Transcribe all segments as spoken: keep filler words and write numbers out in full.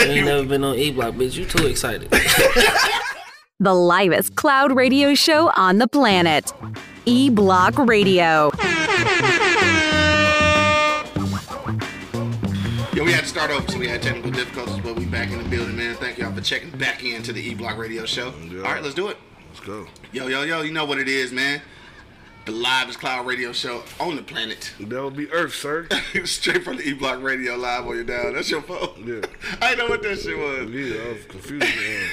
You ain't never been on E-Block, bitch. You too excited. The livest cloud radio show on the planet. E-Block Radio. Yo, we had to start over, so we had technical difficulties, but we back in the building, man. Thank y'all for checking back into the E-Block Radio show. Yeah. All right, let's do it. Let's go. Yo, yo, yo, you know what it is, man. The livest cloud radio show on the planet. That would be Earth, sir. Straight from the E-Block Radio live on your dial. That's your phone. Yeah. I didn't know what that shit was. Yeah, I was confused, man.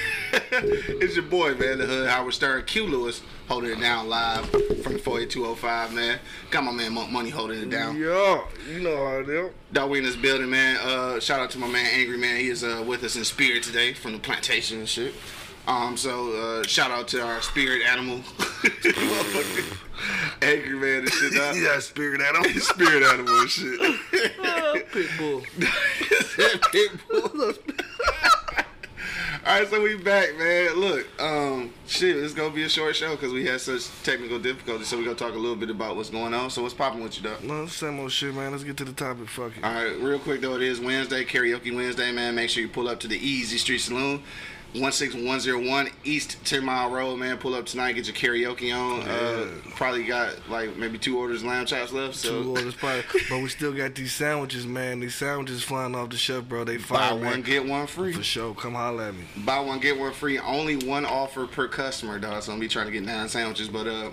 It's your boy, man, the Hood Howard Stern, Q. Lewis, holding it down live from four eight two oh five, man. Got my man Monk Money holding it down. Yeah, you know how it is. Dog, we in this building, man. Uh, shout out to my man Angry Man. He is uh, with us in spirit today from the plantation and shit. Um, so, uh, shout out to our spirit animal. Angry Man and shit. Nah. Yeah, spirit animal. Spirit animal and shit. Oh, Pitbull. Is that Pitbull? Alright, so we back, man. Look, um, shit, it's gonna be a short show because we had such technical difficulties, so we're gonna talk a little bit about what's going on. So, what's popping with you, dog? No, same old shit, man. Let's get to the topic, fuck it. Alright, real quick, though, it is Wednesday, Karaoke Wednesday, man. Make sure you pull up to the Easy Street Saloon. one six one oh one East ten Mile Road, man. Pull up tonight, get your karaoke on. Yeah. Uh, probably got like maybe two orders of lamb chops left. So. Two orders, probably. But we still got these sandwiches, man. These sandwiches flying off the shelf, bro. They fire. Buy one, man. Get one free. For sure. Come holla at me. Buy one, get one free. Only one offer per customer, dog. So I'm be trying to get nine sandwiches, but uh.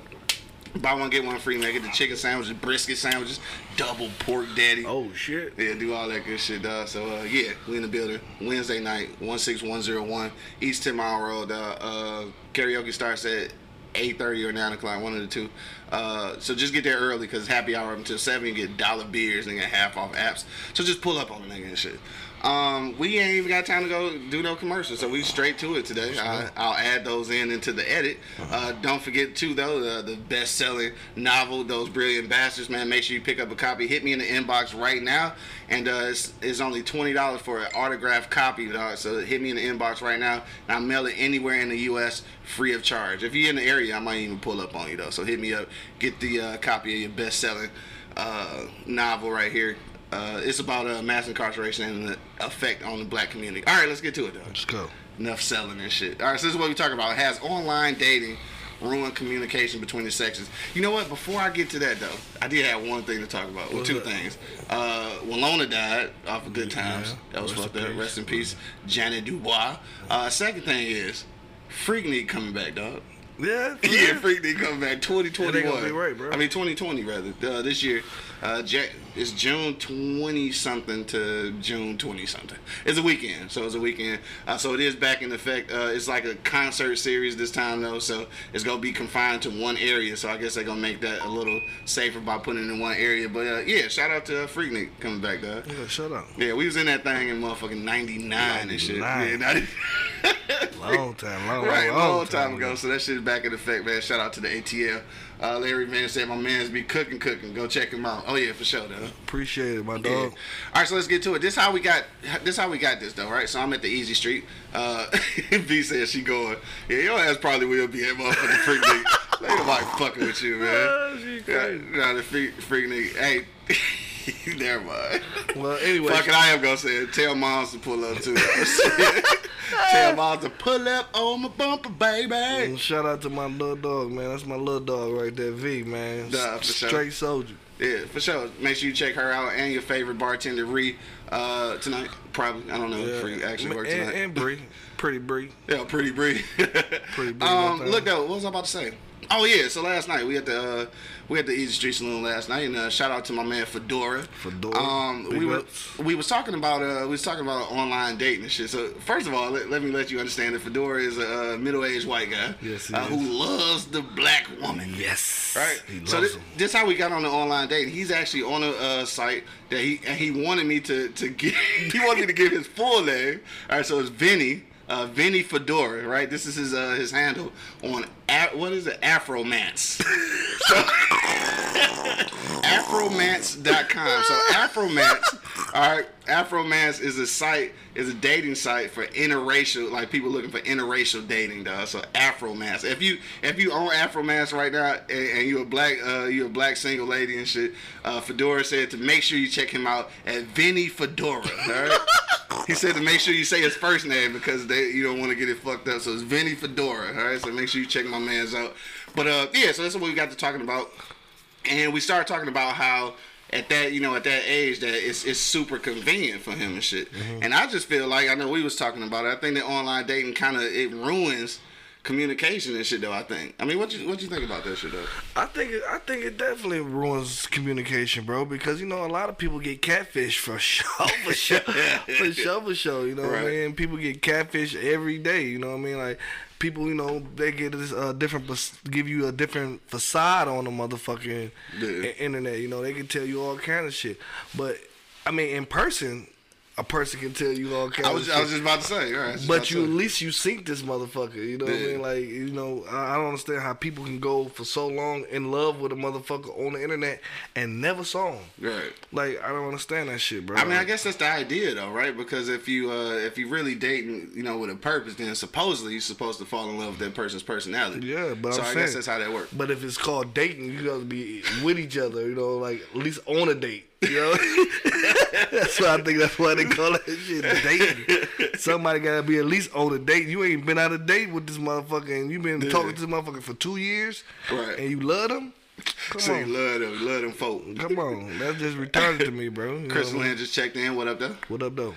Buy one, get one free, man. Get the chicken sandwiches, brisket sandwiches, double pork daddy. Oh, shit. Yeah, do all that good shit, dog. So, uh, yeah, we in the building. Wednesday night, one six one oh one East ten Mile Road. Uh, uh, karaoke starts at eight thirty or nine o'clock, one of the two. Uh, so just get there early because happy hour up until seven. You get dollar beers and get half off apps. So just pull up on the nigga and shit. Um, we ain't even got time to go do no commercials, so we straight to it today. I, I'll add those in into the edit. Uh, don't forget too though the, the best-selling novel, Those Brilliant Bastards, man. Make sure you pick up a copy. Hit me in the inbox right now, and uh, it's, it's only twenty dollars for an autographed copy, dog. So hit me in the inbox right now, and I'll mail it anywhere in the U S free of charge. If you're in the area, I might even pull up on you though. So hit me up, get the uh, copy of your best-selling uh, novel right here. Uh, it's about uh, mass incarceration and the effect on the black community. All right, let's get to it, though. Let's go. Enough selling and shit. All right, so this is what we're talking about. Has online dating ruined communication between the sexes? You know what? Before I get to that, though, I did have one thing to talk about. Well, two things. Uh, Walona died off of Good Times. Yeah. That was fucked up. Rest in peace. Janet Dubois. Uh, second thing is Freaknik coming back, dog. Yeah, yeah, yeah. Freaknik coming back twenty twenty-one. Yeah, right, bro. I mean twenty twenty rather. Uh, this year, uh, Jack, it's June twentieth something to June twentieth something. It's a weekend, so it's a weekend. Uh, so it is back in effect. Uh, it's like a concert series this time though, so it's gonna be confined to one area. So I guess they're gonna make that a little safer by putting it in one area. But uh, yeah, shout out to uh, Freaknik coming back, though. Yeah, shout out. Yeah, we was in that thing in motherfucking ninety-nine and shit. Yeah, ninety long time, long, right, long, long, long time, time ago. Man. So that shit is back in effect, man. Shout out to the A T L. Uh, Larry Man said my man's be cooking, cooking. Go check him out. Oh yeah, for sure though. Appreciate it, my dog. Yeah. All right, so let's get to it. This how we got. This how we got this though, right? So I'm at the Easy Street. Uh, B says she going. Yeah, your ass probably will be at motherfucking Freaknik. They don't like fucking with you, man. She crazy. Yeah, nah, the freak, Freaknik. Hey. Never mind. Well, anyway, fucking I am gonna say it. Tell moms to pull up too. Tell moms to pull up on my bumper, baby. And shout out to my little dog, man. That's my little dog right there, V, man. Nah, for straight sure. Soldier. Yeah, for sure. Make sure you check her out and your favorite bartender, Ree, uh, tonight. Probably, I don't know yeah. if Ree actually works tonight. And, and Bree, pretty Bree. Yeah, pretty Bree. Pretty Bree. Um, look though, what was I about to say? Oh yeah, so last night we had the uh, we had the Easy Street Saloon last night, and uh, shout out to my man Fedora. Fedora. Um, we were we was talking about uh, we was talking about online dating and shit. So first of all, let, let me let you understand that Fedora is a uh, middle-aged white guy yes, uh, who loves the black woman. Yes, right. He so this, this how we got on the online dating. He's actually on a uh, site that he and he wanted me to to give he wanted me to give his full name. All right, so it's Vinny. Uh, Vinny Fedora, right? This is his uh, his handle on a- what is it? Afromance. So, Afromance dot com. So Afromance, all right. Afromance is a site, is a dating site for interracial, like people looking for interracial dating, dog. So Afromance. If you if you own Afromance right now and, and you're a black uh, you're a black single lady and shit, uh, Fedora said to make sure you check him out at Vinny Fedora. All right. He said to make sure you say his first name because they you don't want to get it fucked up. So it's Vinny Fedora. All right, so make sure you check my man's out. But uh, yeah, so that's what we got to talking about, and we started talking about how at that you know at that age that it's it's super convenient for him and shit. Mm-hmm. And I just feel like I know we was talking about it. I think that online dating kind of it ruins communication and shit though. I think. I mean, what you what you think about that shit though? I think I think it definitely ruins communication, bro. Because you know a lot of people get catfish for show for show for show for show. You know right. what I mean? People get catfish every day. You know what I mean? Like people, you know, they get this uh, different give you a different facade on the motherfucking yeah. internet. You know, they can tell you all kind of shit. But I mean, in person. A person can tell you all kinds. I was, of shit. I was just about to say, right, but you at least you sink this motherfucker. You know yeah. what I mean? Like, you know, I don't understand how people can go for so long in love with a motherfucker on the internet and never saw him. Right. Like, I don't understand that shit, bro. I mean, I guess that's the idea, though, right? Because if you uh, if you really dating, you know, with a purpose, then supposedly you're supposed to fall in love with that person's personality. Yeah, but so I'm I saying, guess that's how that works. But if it's called dating, you gotta be with each other. You know, like at least on a date. You know, that's why I think that's why they call that shit dating. Somebody gotta be at least on a date. You ain't been out of date with this motherfucker, and you been yeah. talking to this motherfucker for two years, right. and you love them. Come so on, you love them, love them folk. Come on, that's just retarded to me, bro. You Chris Lynn I mean? just checked in. What up though? What up though?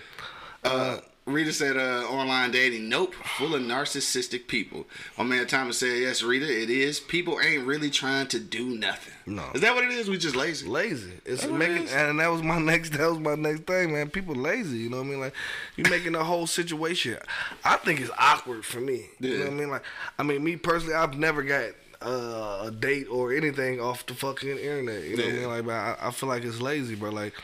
Uh, uh Rita said, uh, online dating, nope, full of narcissistic people. My man Thomas said, yes, Rita, it is. People ain't really trying to do nothing. No. Is that what it is? We just lazy. Lazy. It's making, it and that was my next, that was my next thing, man. People lazy, you know what I mean? Like, you're making the whole situation. I think it's awkward for me. Yeah. You know what I mean? Like, I mean, me personally, I've never got uh, a date or anything off the fucking internet. You know yeah. what I mean? Like, I, I feel like it's lazy, bro. Like...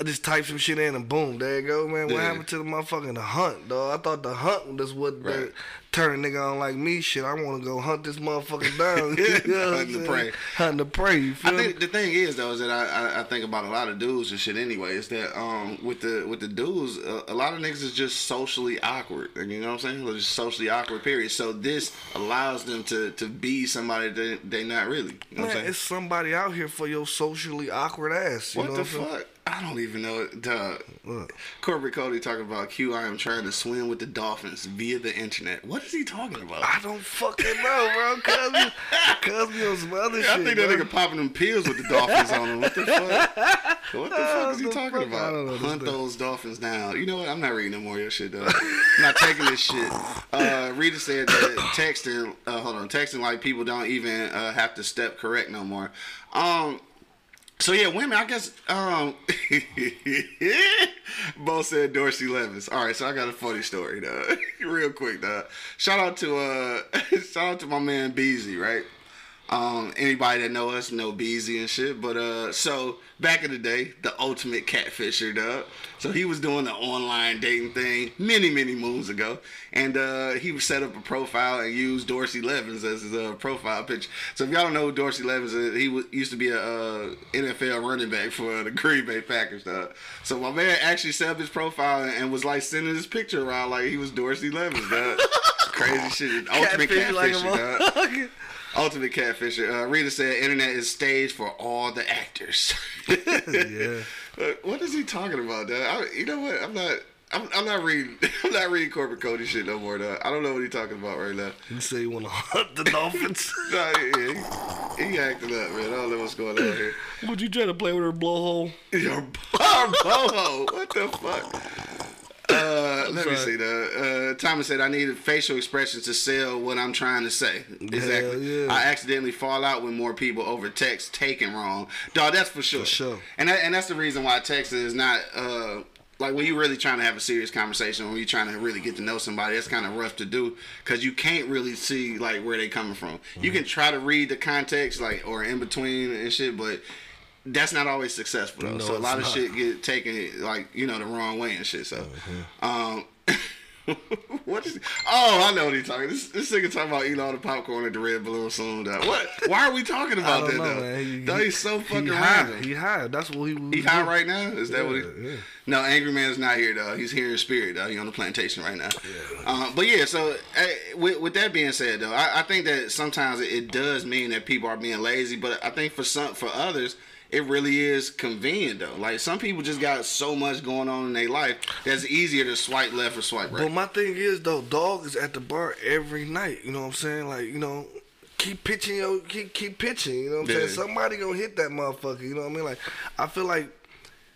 I just type some shit in and boom, there you go, man. What yeah. happened to the motherfucking the hunt, dog? I thought the hunt was what right. turned a nigga on like me. Shit, I want to go hunt this motherfucker down. You know hunting to prey. Hunting to prey, you feel I me? Think the thing is, though, is that I, I, I think about a lot of dudes and shit anyway. Is that um with the with the dudes, a, a lot of niggas is just socially awkward. You know what I'm saying? They're just socially awkward, period. So this allows them to, to be somebody that they not really. You know man, what I'm saying? It's somebody out here for your socially awkward ass. You what know the what fuck? I don't even know. Duh. Look. Corporate Cody talking about Q. I am trying to swim with the dolphins via the internet. What is he talking about? I don't fucking know, bro. Cosby, Cosby on some other yeah, shit. I think bro. that nigga popping them pills with the dolphins on him. What the fuck? What the uh, fuck is he talking fuck? about? Hunt those dolphins down. You know what? I'm not reading no more of your shit, though. I'm not taking this shit. Uh, Rita said that texting, uh, hold on, texting like people don't even uh, have to step correct no more. Um. So, yeah, women, I guess, um, both said Dorsey Levens. All right, so I got a funny story, though. Real quick, though. Shout out to, uh, shout out to my man Beezy, right? Um, anybody that know us know Beezy and shit, but, uh, so, back in the day, the ultimate catfisher, dog. So, he was doing the online dating thing many, many moons ago, and, uh, he set up a profile and used Dorsey Levens as his, uh, profile picture. So, if y'all don't know who Dorsey Levens is, he was, used to be a, uh, N F L running back for uh, the Green Bay Packers, dog. So, my man actually set up his profile and, and was, like, sending his picture around like he was Dorsey Levens, dog. Crazy shit. Ultimate catfisher, like dog. Ultimate catfisher. Uh, Rita said, internet is stage for all the actors. Yeah. What is he talking about, dog? I, you know what? I'm not... I'm, I'm not reading I'm not reading Corporate Cody shit no more, dog. I don't know what he's talking about right now. You say you want to hunt the dolphins? Nah, yeah, he, he acting up, man. I don't know what's going on here. Would you try to play with her blowhole? Your blowhole? What the fuck? Uh, let sorry. me see though. Uh, Thomas said I needed facial expressions to sell what I'm trying to say. Exactly. Yeah. I accidentally fall out with more people over text taken wrong. Dog, that's for sure. For sure. And that, and that's the reason why text is not uh, like when you're really trying to have a serious conversation, when you're trying to really get to know somebody, that's kind of rough to do because you can't really see like where they coming from. Mm-hmm. You can try to read the context like or in between and shit, but. That's not always successful though. No, so a lot of not. shit get taken like, you know, the wrong way and shit. So mm-hmm. um what is Oh, I know what he's talking. This this nigga talking about eating all the popcorn at the Red Balloon Saloon. Dog. What? Why are we talking about that know, though? He, dog, he's so fucking he random. He high. That's what he was. He high right now? Is that yeah, what he yeah. No, Angry Man is not here though. He's here in spirit though. He's on the plantation right now. Yeah. Um, but yeah, so I, with, with that being said though, I, I think that sometimes it, it does mean that people are being lazy, but I think for some for others it really is convenient though. Like, some people just got so much going on in their life that's easier to swipe left or swipe right. But my thing is though, dog is at the bar every night. You know what I'm saying? Like, you know, keep pitching your keep keep pitching. You know what I'm yeah. saying? Somebody gonna hit that motherfucker. You know what I mean? Like, I feel like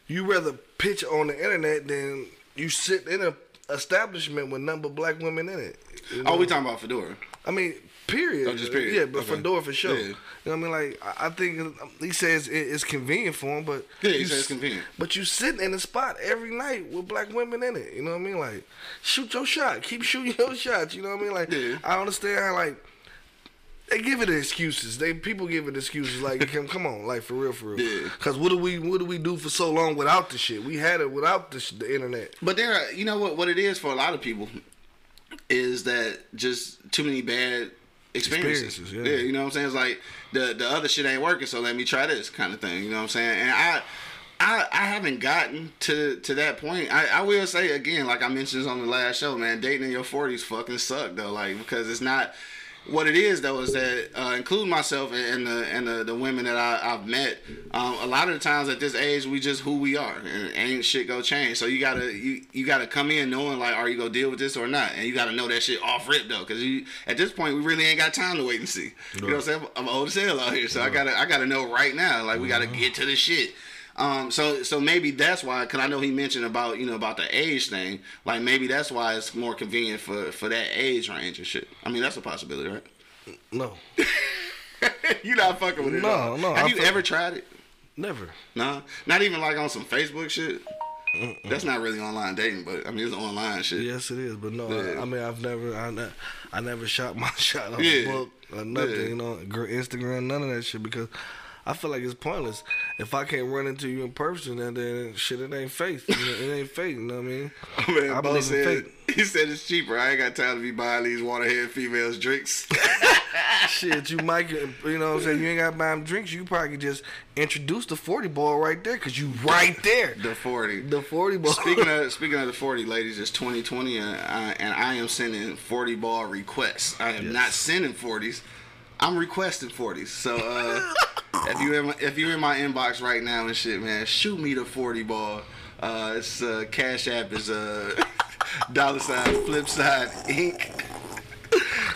you rather pitch on the internet than you sit in a establishment with nothing but black women in it. You know? Oh, we talking about Fedora. I mean, period. Oh, just period. Yeah, but okay. Fedora for sure. Yeah. You know what I mean? Like, I think he says it's convenient for him, but yeah, he you, says it's convenient. But you sitting in the spot every night with black women in it. You know what I mean? Like, shoot your shot. Keep shooting your shots. You know what I mean? Like, yeah. I understand how like they give it excuses. They people give it excuses. Like, come on, like for real, for real. Yeah. Because what do we what do we do for so long without the shit? We had it without the, sh- the internet. But there, are, you know what? What it is for a lot of people is that just too many bad experiences. experiences yeah. yeah, you know what I'm saying? It's like the the other shit ain't working, so let me try this kind of thing. You know what I'm saying? And I I, I haven't gotten to, to that point. I, I will say again, like I mentioned on the last show, man, dating in your forties fucking suck though, like because it's not. What it is though is that uh, including myself and the and the, the women that I, I've met, um, a lot of the times at this age we just who we are and ain't shit go change. So you gotta you, you gotta come in knowing like, are you gonna deal with this or not? And you gotta know that shit off rip though, because you at this point we really ain't got time to wait and see. No. You know what I'm saying? I'm old as hell out here, so no. I gotta I gotta know right now. Like we gotta no. get to the shit. Um, so, so maybe that's why, cause I know he mentioned about, you know, about the age thing. Like maybe that's why it's more convenient for, for that age range and shit. I mean, that's a possibility, right? No. You not fucking with it. No, no. Have I you ever it. tried it? Never. Nah. Not even like on some Facebook shit. Mm-mm. That's not really online dating, but I mean it's online shit. Yes, it is. But no, yeah. I, I mean I've never, I, ne- I never shot my shot on yeah. book or nothing. Yeah. You know, Instagram, none of that shit because. I feel like it's pointless. If I can't run into you in person, and then shit, it ain't fake. You know, it ain't fake. You know what I mean? Oh, man, I believe in fake. He said it's cheaper. I ain't got time to be buying these waterhead females drinks. Shit, you might get, you know what I'm saying? You ain't got to buy them drinks. You probably could just introduce the forty ball right there because you right there. The forty. The forty ball. Speaking of, speaking of the forty, ladies, it's twenty twenty, and I, and I am sending forty ball requests. I am yes. not sending forties. I'm requesting forties. So, uh... If you in my, if you're in my inbox right now and shit, man, shoot me the forty ball. Uh, it's uh, Cash App is uh, dollar sign Flipsideink.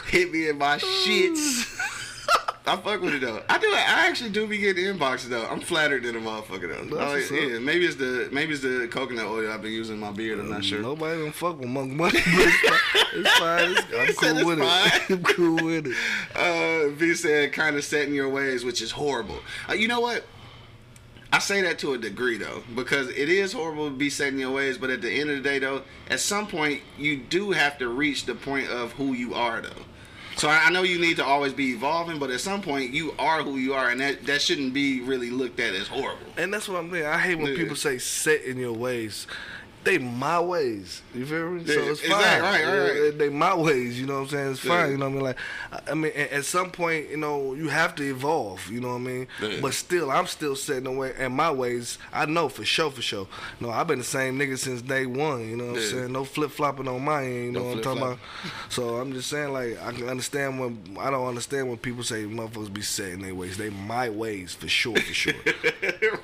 Hit me in my shits. I fuck with it though. I do. I actually do be getting inboxes though. I'm flattered than a motherfucker though. That's oh, yeah, maybe it's the maybe it's the coconut oil I've been using in my beard. I'm not sure. Nobody don't fuck with Monk Money. It's fine. It's, I'm cool it's with fine. it. I'm cool with it. Uh, V said, "Kind of set in your ways," which is horrible. Uh, you know what? I say that to a degree though, because it is horrible to be set in your ways. But at the end of the day though, at some point you do have to reach the point of who you are though. So I know you need to always be evolving, but at some point you are who you are, and that, that shouldn't be really looked at as horrible. And that's what I'm saying. I hate when yeah. people say "set in your ways." They my ways. You feel me? Yeah. So it's fine. Exactly. Right, right, right. They my ways. You know what I'm saying? It's yeah. fine. You know what I mean? Like, I mean, at some point, you know, you have to evolve. You know what I mean? Yeah. But still, I'm still setting away in my ways. I know for sure, for sure. You know, I've been the same nigga since day one. You know what yeah. I'm saying? No flip flopping on my end. You know no what I'm talking about? So I'm just saying, like, I can understand when I don't understand when people say motherfuckers be set in their ways. They my ways for sure, for sure.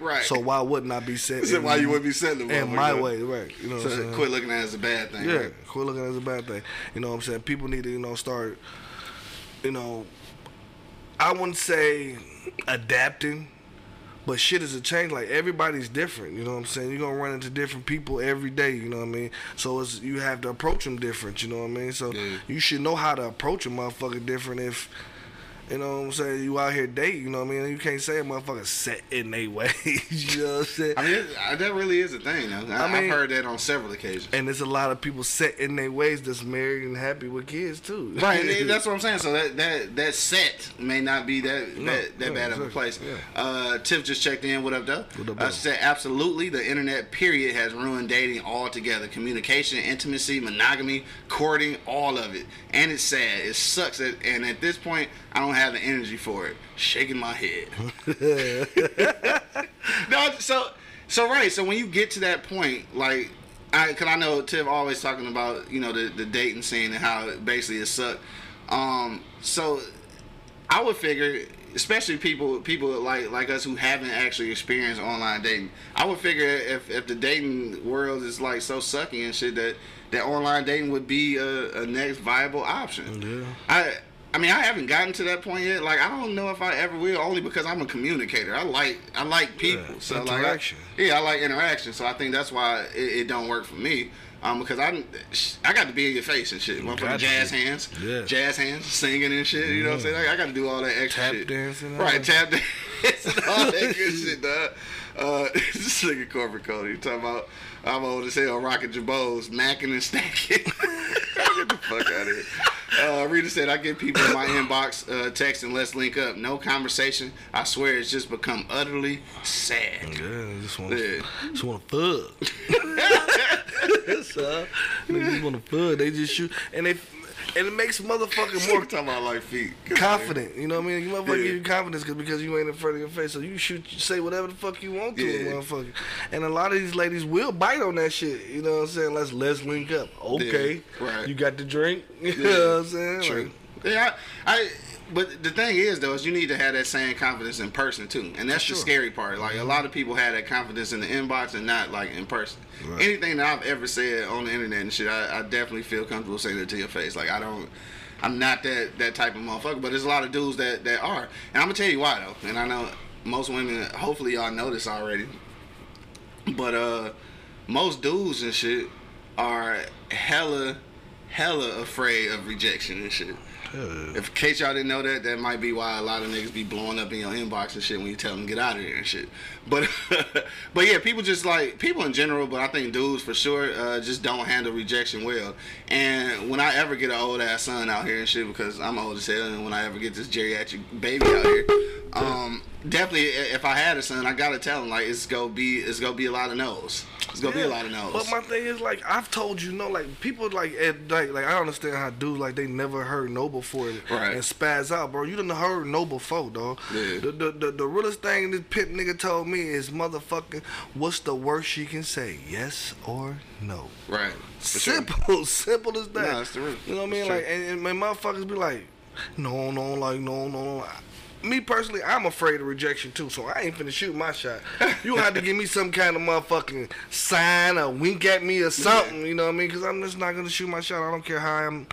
Right. So why wouldn't I be set? So why you wouldn't be setting in my way? Right. You know, so quit looking at it as a bad thing. Yeah, right? Quit looking at it as a bad thing. You know what I'm saying? People need to, you know, start, you know, I wouldn't say adapting, but shit is a change. Like, everybody's different. You know what I'm saying? You're going to run into different people every day. You know what I mean? So it's, you have to approach them different. You know what I mean? So yeah. you should know how to approach a motherfucker different if... You know what I'm saying? You out here dating, you know what I mean? You can't say a motherfucker set in their ways. You know what I'm saying? I mean, that really is a thing, though. I, I mean, I've heard that on several occasions. And there's a lot of people set in their ways that's married and happy with kids, too. Right, and that's what I'm saying. So that that, that set may not be that no, that, that yeah, bad exactly. of a place. Yeah. Uh, Tiff just checked in. What up, though? What up, uh, she said, absolutely, the internet, period, has ruined dating altogether. Communication, intimacy, monogamy, courting, all of it. And it's sad. It sucks. At, and at this point, I don't have have the energy for it. Shaking my head. No, so so right. So when you get to that point, like, I, cause I know Tiff always talking about, you know, the the dating scene and how it basically it sucked. Um, so I would figure, especially people people like like us who haven't actually experienced online dating, I would figure if, if the dating world is like so sucky and shit, that that online dating would be a, a next viable option. Yeah. I I mean, I haven't gotten to that point yet. Like, I don't know if I ever will, only because I'm a communicator. I like I like people. Yeah, so interaction. Like, I, yeah, I like interaction. So I think that's why it, it don't work for me. Um, because I, I got to be in your face and shit. Motherfucking jazz hands, yeah. jazz hands, singing and shit. You know what I'm saying? Like, I got to do all that extra tap shit. Dancing, right? Tap dancing, and all that good shit, dog. Uh, this nigga corporate code. You talking about? I'm old as hell, rocking jabos, macking and stacking. Get the fuck out of here. Uh, Rita said, I get people in my inbox uh, texting, let's link up. No conversation. I swear it's just become utterly sad. Yeah, I just want to fuck. That's all. Niggas just want to fuck. They just shoot. And they... And it makes motherfucking more talking about like feet confident. You know what I mean? You motherfucker yeah. give you confidence because you ain't in front of your face, so you shoot, say whatever the fuck you want to, yeah. motherfucker. And a lot of these ladies will bite on that shit. You know what I'm saying? Let's let's link up. Okay, yeah, right. You got the drink. You yeah. know what I'm saying? True. Like, yeah, I, I. But the thing is though, is you need to have that same confidence in person too, and that's sure. the scary part. Like a lot of people have that confidence in the inbox and not like in person. Right. Anything that I've ever said on the internet and shit, I, I definitely feel comfortable saying it to your face. Like I don't, I'm not that that type of motherfucker. But there's a lot of dudes that that are, and I'm gonna tell you why though. And I know most women, hopefully y'all know this already, but uh, most dudes and shit are hella, hella afraid of rejection and shit. If in case y'all didn't know that, that might be why a lot of niggas be blowing up in your inbox and shit when you tell them get out of there and shit. But, but yeah, people just like, people in general, but I think dudes for sure uh, just don't handle rejection well. And when I ever get an old ass son out here and shit, because I'm old as hell, and when I ever get this geriatric baby out here, um, definitely if I had a son, I gotta tell him like it's gonna be it's gonna be a lot of no's. It's gonna yeah. be a lot of no's. But my thing is like I've told you no, like people like at, like like I don't understand how dudes like they never heard no before right. and spaz out, bro. You done heard no before, dog. Yeah. The, the the the realest thing this pimp nigga told me is motherfucking what's the worst she can say, yes or no. Right. For simple, sure. simple as that. Nah, it's the real. You know what I mean? True. Like and, and motherfuckers be like, no, no, like no, no, no. Me personally, I'm afraid of rejection too, so I ain't finna shoot my shot. You have to give me some kind of motherfucking sign or wink at me or something, yeah. you know what I mean? Because I'm just not gonna shoot my shot. I don't care how I'm,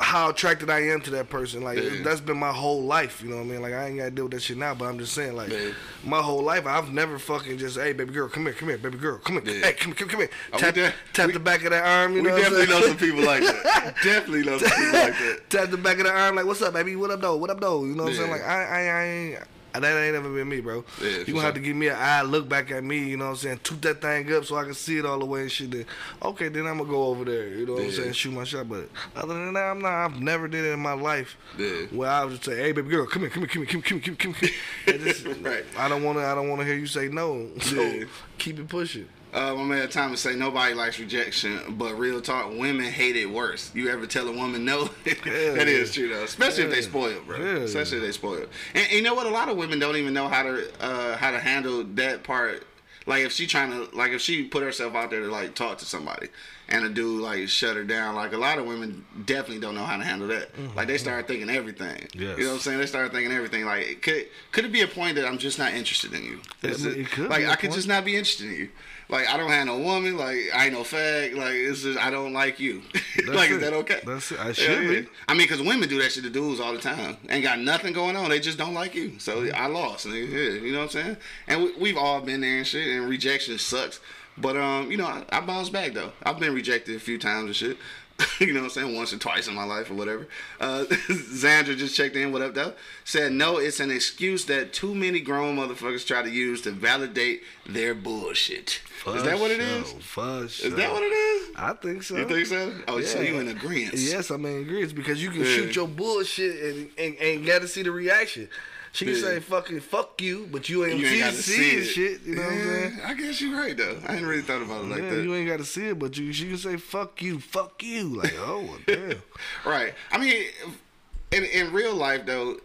how attracted I am to that person. Like yeah. that's been my whole life, you know what I mean? Like I ain't gotta deal with that shit now, but I'm just saying, like yeah. my whole life, I've never fucking just, hey baby girl, come here, come here, baby girl, come here, yeah. hey, come here, come here, come here. Tap, tap we, the back of that arm, you know. We definitely know some people like that. Definitely know some people like that. Tap the back of the arm, like what's up, baby? What up though? What up though? You know what yeah. I'm saying? Like I, I, I ain't. That ain't ever been me, bro. Yeah, you gonna sure. have to give me an eye look back at me, you know what I'm saying? Toot that thing up so I can see it all the way and shit. Then, okay, then I'm gonna go over there, you know what yeah. I'm saying? Shoot my shot. But other than that, I'm not, I've never did it in my life yeah. where I would just say, hey, baby girl, come here, come here, come here, come here, come here, come here. Just, right. I don't wanna, I don't wanna hear you say no. So yeah. keep it pushing. Uh, my man Thomas say nobody likes rejection, but real talk, women hate it worse. You ever tell a woman no? that yeah. is true though, especially yeah. if they spoiled, bro. Yeah. Especially if they spoiled. And, and you know what? A lot of women don't even know how to uh, how to handle that part. Like if she trying to, like if she put herself out there to like talk to somebody, and a dude like shut her down. Like a lot of women definitely don't know how to handle that. Mm-hmm. Like they start thinking everything. Yes. You know what I'm saying? They start thinking everything. Like could could it be a point that I'm just not interested in you? It, it, it could. Like I could point. just not be interested in you. Like, I don't have no woman. Like, I ain't no fag. Like, it's just, I don't like you. Like, it. Is that okay? That's it. I should yeah, be. Yeah. I mean, because women do that shit to dudes all the time. Ain't got nothing going on. They just don't like you. So, I lost. Yeah, you know what I'm saying? And we, we've all been there and shit. And rejection sucks. But, um, you know, I, I bounce back, though. I've been rejected a few times and shit. You know what I'm saying? Once or twice in my life or whatever. Uh, Xandra just checked in. What up, though? Said, no, it's an excuse that too many grown motherfuckers try to use to validate their bullshit. For is that what it is? For sure. Is that what it is? I think so. You think so? Oh, yeah. So you in agreement. Yes, I'm in agreement because you can yeah. shoot your bullshit and, and, and got to see the reaction. She can yeah. say fucking fuck you, but you ain't, you ain't got to see it. Shit, you know yeah, what I'm saying? I guess you're right though. I ain't really thought about it like yeah, that. You ain't got to see it, but you she can say fuck you, fuck you. Like oh well, damn. Right. I mean, in in real life though,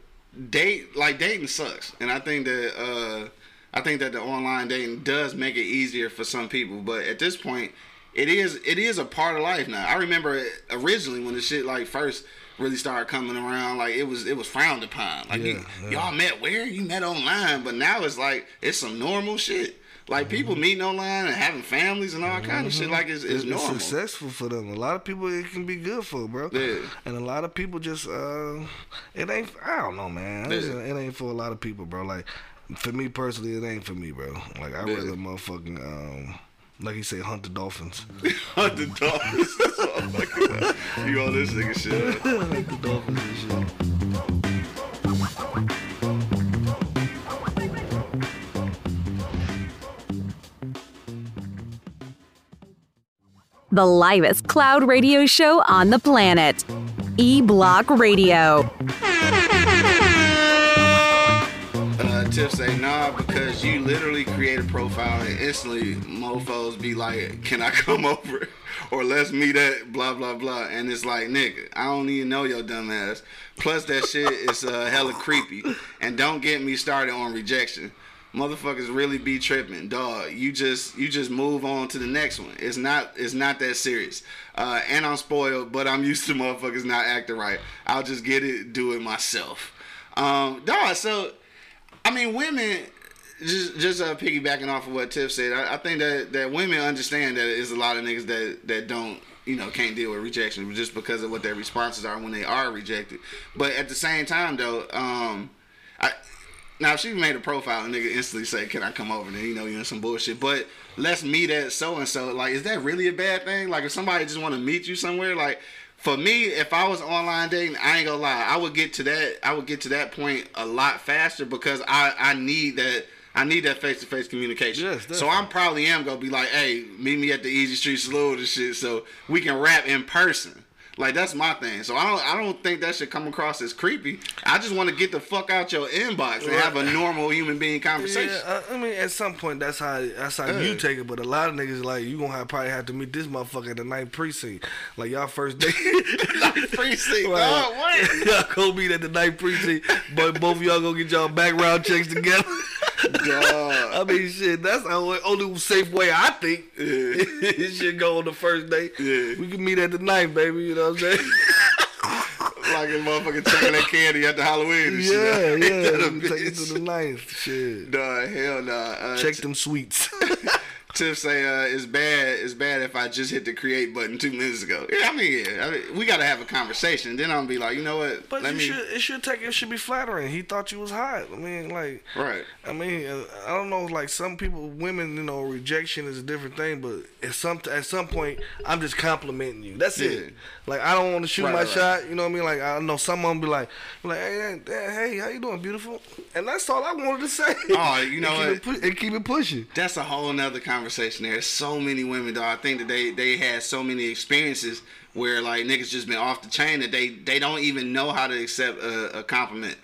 date like dating sucks, and I think that uh, I think that the online dating does make it easier for some people, but at this point, it is it is a part of life now. I remember originally when the shit like first. really started coming around, like it was it was frowned upon. Like yeah, you, yeah. y'all met where? You met online, but now it's like it's some normal shit. Like mm-hmm. people meeting online and having families and all mm-hmm. kind of shit. Like it's, it's, it's normal. It's successful for them. A lot of people it can be good for, bro. Yeah. And a lot of people just uh, it ain't. I don't know, man. Yeah. Just, it ain't for a lot of people, bro. Like for me personally, it ain't for me, bro. Like I yeah. rather motherfucking. Um, Like you say, hunt the dolphins. Hunt the dolphins. Oh my God. You all this nigga shit. Hunt the dolphins and shit. The livest cloud radio show on the planet. E-Block Radio. Tip say nah because you literally create a profile and instantly mofos be like, can I come over or let's meet at blah blah blah, and it's like, nigga, I don't even know your dumb ass. Plus that shit is uh, hella creepy, and don't get me started on rejection. Motherfuckers really be tripping, dog. You just you just move on to the next one. It's not it's not that serious. Uh, and I'm spoiled, but I'm used to motherfuckers not acting right. I'll just get it, do it myself. Um, dog. So. I mean, women, just just uh, piggybacking off of what Tiff said, I, I think that, that women understand that it's a lot of niggas that, that don't, you know, can't deal with rejection just because of what their responses are when they are rejected. But at the same time, though, um, I now, if she made a profile, a nigga instantly say, can I come over there? You know, you're in some bullshit. But let's meet at so-and-so. Like, is that really a bad thing? Like, if somebody just want to meet you somewhere, like... For me, if I was online dating, I ain't gonna lie, I would get to that. I would get to that point a lot faster because I, I need that. I need that face to face communication. Yes, so I'm probably am gonna be like, hey, meet me at the Easy Street Saloon and shit, so we can rap in person. Like that's my thing. So I don't. I don't think that should come across as creepy. I just want to get the fuck out your inbox and have a normal human being conversation. Yeah, I, I mean, at some point, that's how that's how yeah. you take it. But a lot of niggas like you gonna have, probably have to meet this motherfucker at the ninth precinct. Like y'all first date. ninth precinct. Like, dog, what? Y'all go meet at the ninth precinct, but both of y'all gonna get y'all background checks together. I mean, shit. That's the only, only safe way I think. Yeah. It should go on the first date. Yeah. We can meet at the ninth, baby. You know. You know what I'm saying? Like a motherfucker checking that candy at the Halloween and yeah, shit. Yeah, yeah. Take it to the ninth. Shit. Nah, hell nah. Uh, Check t- them sweets. Tiff say, uh, it's bad. It's bad if I just hit the create button two minutes ago. Yeah, I mean, yeah. I mean, we got to have a conversation. Then I'm going to be like, you know what? But Let you me... should, it should take, it should be flattering. He thought you was hot. I mean, like. Right. I mean, I don't know, like some people, women, you know, rejection is a different thing. But at some at some point, I'm just complimenting you. That's yeah. it. Like, I don't want to shoot right, my right. shot. You know what I mean? Like, I know some of them be like, like hey, hey, how you doing, beautiful? And that's all I wanted to say. Oh, you know and keep what? It, and keep it pushing. That's a whole nother conversation. Conversation. There's so many women, though. I think that they they had so many experiences where like niggas just been off the chain that they they don't even know how to accept a, a compliment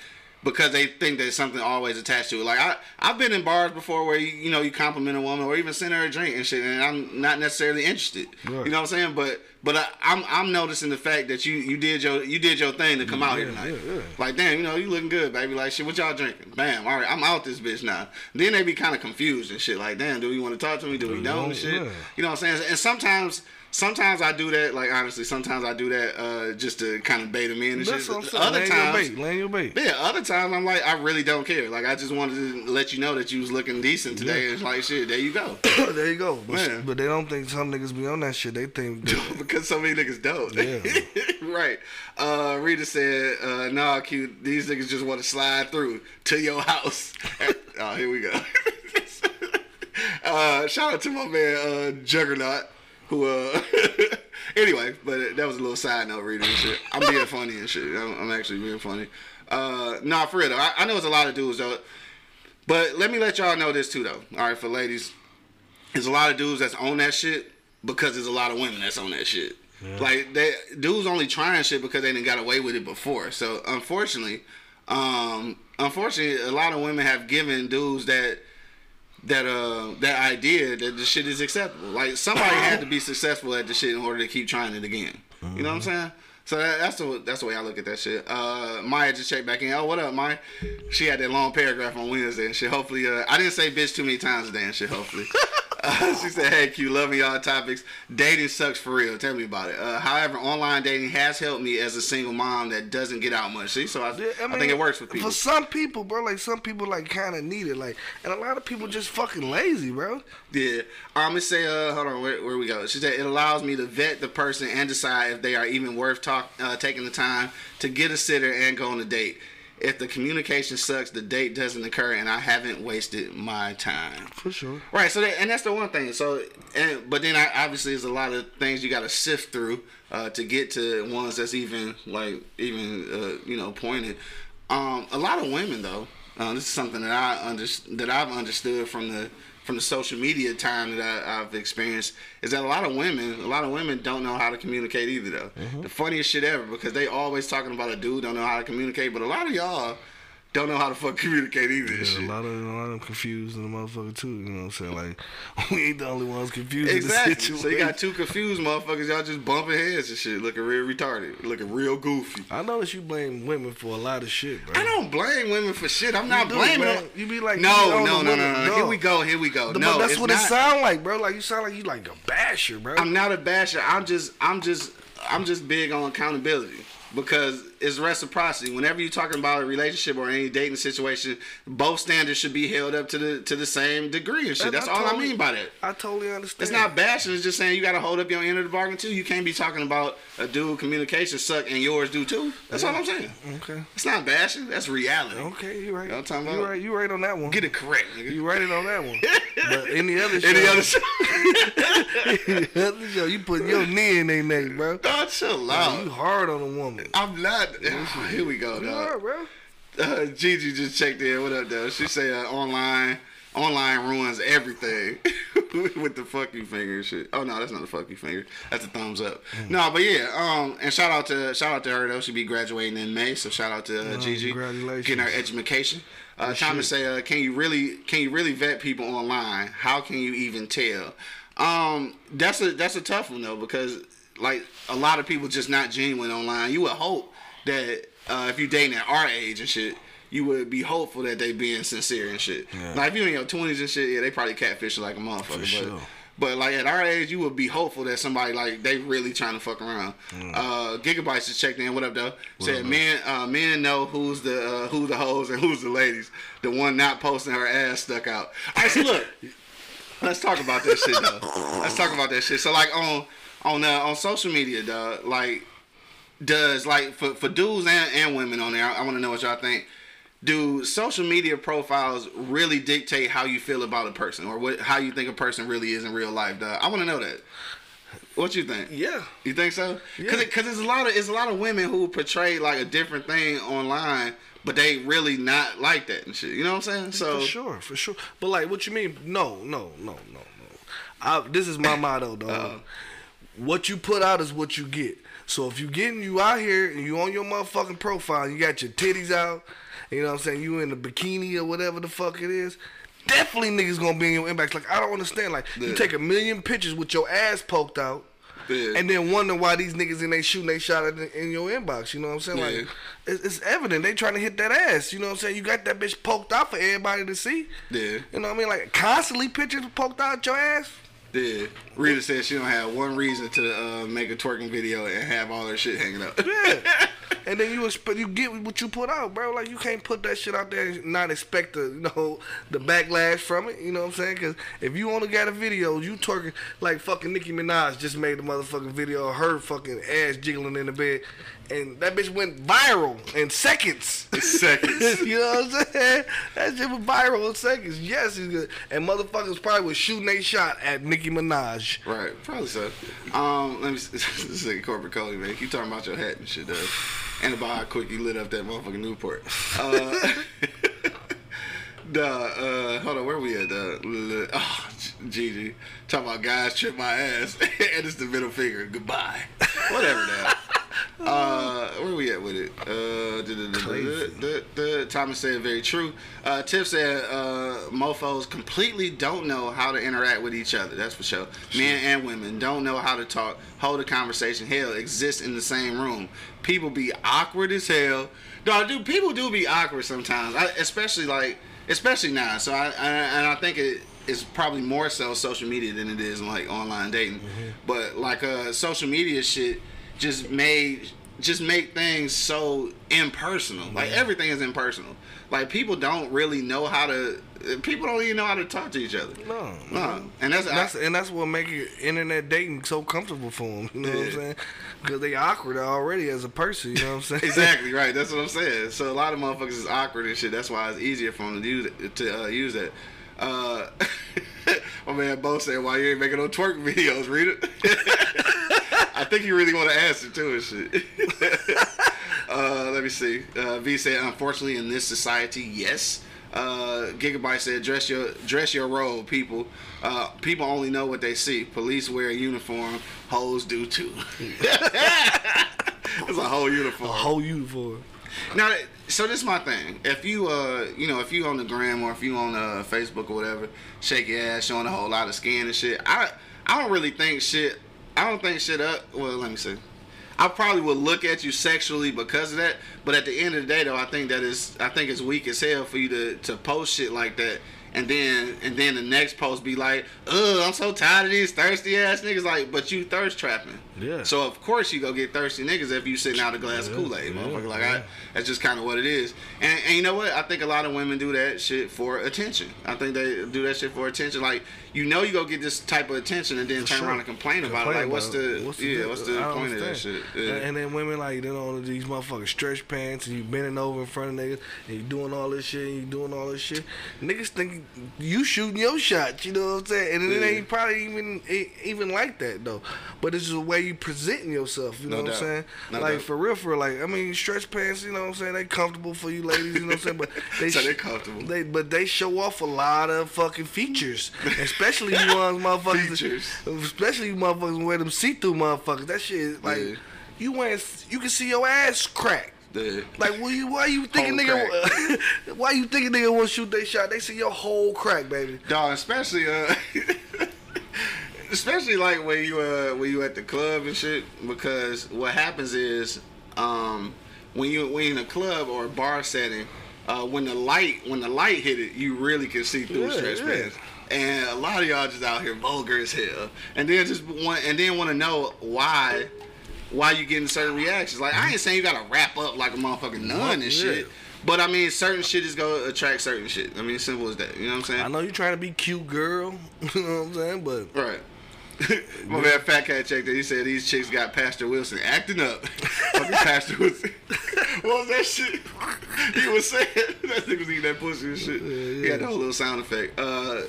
because they think there's something always attached to it. Like I I've been in bars before where you, you know you compliment a woman or even send her a drink and shit, and I'm not necessarily interested. Right. You know what I'm saying? But but I, I'm I'm noticing the fact that you you did your you did your thing to come out yeah, here tonight. Yeah, yeah. Like damn, you know you looking good, baby. Like shit, what y'all drinking? Bam, all right, I'm out this bitch now. Then they be kind of confused and shit. Like damn, do you want to talk to me? Do we don't? And shit. Yeah. You know what I'm saying? And sometimes. Sometimes I do that, like honestly. Sometimes I do that uh, just to kind of bait them in and That's shit. What I'm other Land times, your bait. Land your bait. yeah. Other times I'm like, I really don't care. Like I just wanted to let you know that you was looking decent today. Yeah. It's like shit. There you go. There you go. But, Man. but they don't think some niggas be on that shit. They think that... because so many niggas don't. Yeah. Right. Uh, Rita said, uh, "Nah, Q. These niggas just want to slide through to your house." Oh, here we go. uh, shout out to my man uh, Juggernaut. Who, uh, anyway, but that was a little side note reading and shit. I'm being funny and shit. I'm, I'm actually being funny. Uh, nah, for real though. I, I know it's a lot of dudes though, but let me let y'all know this too though. All right, for ladies, there's a lot of dudes that's on that shit because there's a lot of women that's on that shit. Yeah. Like, they, dudes only trying shit because they done got away with it before. So, unfortunately, um, unfortunately, a lot of women have given dudes that that uh that idea that the shit is acceptable. Like somebody had to be successful at the shit in order to keep trying it again. Mm-hmm. You know what I'm saying? So that, that's the that's the way I look at that shit. Uh, Maya just checked back in. Oh, what up, Maya? She had that long paragraph on Wednesday and shit. Hopefully, uh, I didn't say bitch too many times today and shit. Hopefully. Uh, she said, hey, Q, love me all topics. Dating sucks for real. Tell me about it. Uh, however, online dating has helped me as a single mom that doesn't get out much. See, so I, yeah, I, mean, I think it works for people. For some people, bro, like some people like kind of need it. Like, and a lot of people just fucking lazy, bro. Yeah. Um, it say, uh, hold on, where, where we go? She said, it allows me to vet the person and decide if they are even worth talk, uh, taking the time to get a sitter and go on a date. If the communication sucks, the date doesn't occur, and I haven't wasted my time. For sure. Right. So, that, and that's the one thing. So, and but then I, obviously, there's a lot of things you got to sift through uh, to get to ones that's even like even uh, you know pointed. Um, a lot of women though. Uh, this is something that I under, that I've understood from the from the social media time that I, I've experienced is that a lot of women, a lot of women don't know how to communicate either though. Mm-hmm. The funniest shit ever because they always talking about a dude don't know how to communicate, but a lot of y'all don't know how to fuck communicate either. Yeah, shit. A lot of a lot of them confused in the motherfucker too. You know what I'm saying? Like we ain't the only ones confused. Exactly. In the situation. So you got two confused motherfuckers. Y'all just bumping heads and shit, looking real retarded, looking real goofy. I notice you blame women for a lot of shit, bro. I don't blame women for shit. I'm you not do, blaming bro. them. You be like, no, no, no, no, no, no. Here we go. Here we go. The, no, that's what not, it sound like, bro. Like you sound like you like a basher, bro. I'm not a basher. I'm just, I'm just, I'm just big on accountability. Because it's reciprocity. Whenever you're talking about a relationship or any dating situation, both standards should be held up to the to the same degree and shit. And That's I all totally, I mean by that. I totally understand. It's not bashing. It's just saying you got to hold up your end of the bargain too. You can't be talking about a dude communication suck and yours do too. That's yeah. all I'm saying. Okay. It's not bashing. That's reality. Okay, you're right. You know what I'm talking about? You're right. You're right on that one. Get it correct, nigga. You're right on that one. But any other show. Any other show. Any other show. You put your knee in their neck, bro. Don't chill out. You hard on a woman. I'm not. Oh, here we go, dog. Uh, Gigi just checked in. What up, dog? She say uh, online, online ruins everything with the fuck you finger and shit. Oh no, that's not the fuck you finger. That's a thumbs up. Mm. No, but yeah. Um, and shout out to shout out to her though. She be graduating in May, so shout out to uh, oh, Gigi. Congratulations. Getting her education. Uh, Thomas say, uh, can you really can you really vet people online? How can you even tell? Um, that's a that's a tough one though because. Like, a lot of people just not genuine online. You would hope that uh, if you dating at our age and shit, you would be hopeful that they being sincere and shit. Yeah. Like, if you in your twenties and shit, yeah, they probably catfishing like a motherfucker. For sure. But, but, like, at our age, you would be hopeful that somebody, like, they really trying to fuck around. Mm. Uh, Gigabytes just checked in. What up, though? Said, men uh, men know who's the uh, who the hoes and who's the ladies. The one not posting her ass stuck out. All right, so, look. Let's talk about that shit, though. Let's talk about that shit. So, like, on... On uh, on social media, dog, like, does, like, for, for dudes and, and women on there, I, I want to know what y'all think. Do social media profiles really dictate how you feel about a person or what how you think a person really is in real life, dog? I want to know that. What you think? Yeah. You think so? Yeah. Because it, cause it's, a lot of, it's a lot of women who portray, like, a different thing online, but they really not like that and shit. You know what I'm saying? So For sure, for sure. But, like, what you mean? No, no, no, no, no. I, this is my motto, dog. Uh, What you put out is what you get. So if you getting you out here and you on your motherfucking profile, you got your titties out, you know what I'm saying, you in a bikini or whatever the fuck it is, definitely niggas gonna be in your inbox. Like, I don't understand. Like, yeah. you take a million pictures with your ass poked out, yeah. and then wonder why these niggas in they shooting they shot in, in your inbox. You know what I'm saying? Yeah. Like, it's, it's evident. They trying to hit that ass. You know what I'm saying? You got that bitch poked out for everybody to see. Yeah. You know what I mean? Like, constantly pictures poked out your ass. Yeah, Rita said she don't have one reason to uh, make a twerking video and have all her shit hanging up. Yeah, and then you expect, you get what you put out, bro. Like, you can't put that shit out there and not expect the you know the backlash from it. You know what I'm saying? Because if you only got a video, you twerking like fucking Nicki Minaj just made the motherfucking video of her fucking ass jiggling in the bed, and that bitch went viral in seconds. In seconds. You know what I'm saying? That shit went viral in seconds. Yes, it's good. And motherfuckers probably was shooting they shot at Nicki Minaj. Right, probably so. Um, let me see. This nigga Corporate Cody, man. Keep talking about your hat and shit, though. And about how quick you lit up that motherfucking Newport. Uh, duh, uh, hold on, where we at? Duh, oh, Gigi. Talking about guys trip my ass. And it's the middle finger. Goodbye. Whatever now. Uh, where we at with it? Uh, da, da, da, da, da, da. Thomas said very true. Uh, Tiff said uh, mofos completely don't know how to interact with each other. That's for sure. Men and women don't know how to talk, hold a conversation. Hell, exist in the same room. People be awkward as hell. No, dude, people do be awkward sometimes. I, especially like, especially now. So I, I and I think it it's probably more so social media than it is like online dating. Mm-hmm. But like uh, social media shit just made just make things so impersonal. Mm-hmm. Like everything is impersonal. Like people don't really know how to. People don't even know how to talk to each other. No, no, and that's, that's I, and that's what makes internet dating so comfortable for them. You know yeah. what I'm saying? Because they awkward already as a person. You know what I'm saying? Exactly right. That's what I'm saying. So a lot of motherfuckers is awkward and shit. That's why it's easier for them to use it, to uh, use that. Uh, my man Bo said, "Why you ain't making no twerk videos, Rita?" I think you really want to answer to it, shit. uh, let me see. Uh, V said, "Unfortunately, in this society, yes." Uh, Gigabyte said, "Dress your dress your role, people. Uh, people only know what they see. Police wear a uniform. Hoes do too." It's a whole uniform. A whole uniform. Now, so this is my thing. If you, uh, you know, if you on the gram or if you on uh, Facebook or whatever, shake your ass, showing a whole lot of skin and shit. I, I don't really think shit. I don't think shit up. Well, let me see. I probably would look at you sexually because of that, but at the end of the day, though, I think that is, I think it's weak as hell for you to, to post shit like that, and then and then the next post be like, "Ugh, I'm so tired of these thirsty ass niggas." Like, but you thirst trapping, yeah. So of course you go get thirsty niggas if you sitting out a glass yeah, of Kool-Aid, yeah, motherfucker. Like, yeah. I, that's just kind of what it is. And, and you know what? I think a lot of women do that shit for attention. I think they do that shit for attention. Like, you know, you go get this type of attention and then for turn sure. around and complain, complain about it. Like, about what's the, what's the yeah? What's the I point of that shit? Yeah. And then women like they on these motherfucking stretch pants and you bending over in front of niggas and you doing all this shit and you doing all this shit. Niggas think you shooting your shot, you know what I'm saying? And it yeah. ain't probably even it, even like that though. But it's just the way you presenting yourself, you no know doubt. What I'm saying? No like doubt. for real, for real, like I mean, stretch pants, you know what I'm saying? They comfortable for you ladies, you know what I'm saying? But they so they're comfortable. They but they show off a lot of fucking features, especially you ones motherfuckers, features. especially you motherfuckers wear them see through motherfuckers. That shit is like yeah. you wearing, you can see your ass crack. Dude. Like why you why you thinking nigga why you thinking nigga won't shoot they shot? They see your whole crack, baby. Dog, especially uh especially like when you uh when you at the club and shit, because what happens is um when you when you're in a club or a bar setting, uh when the light when the light hit it, you really can see through yeah, stretch yeah. pants. And a lot of y'all just out here vulgar as hell. And then just want and then wanna know why Why you getting certain reactions. Like, I ain't saying you gotta wrap up like a motherfucking nun and shit, but I mean, certain shit is gonna attract certain shit. I mean, simple as that. You know what I'm saying? I know you trying to be cute, girl. You know what I'm saying? But right. My man Fat Cat checked it. He said these chicks got Pastor Wilson acting up. Fucking Pastor Wilson. What was that shit he was saying? That nigga was eating that pussy and shit. Yeah, yeah. He had the whole little sound effect. Uh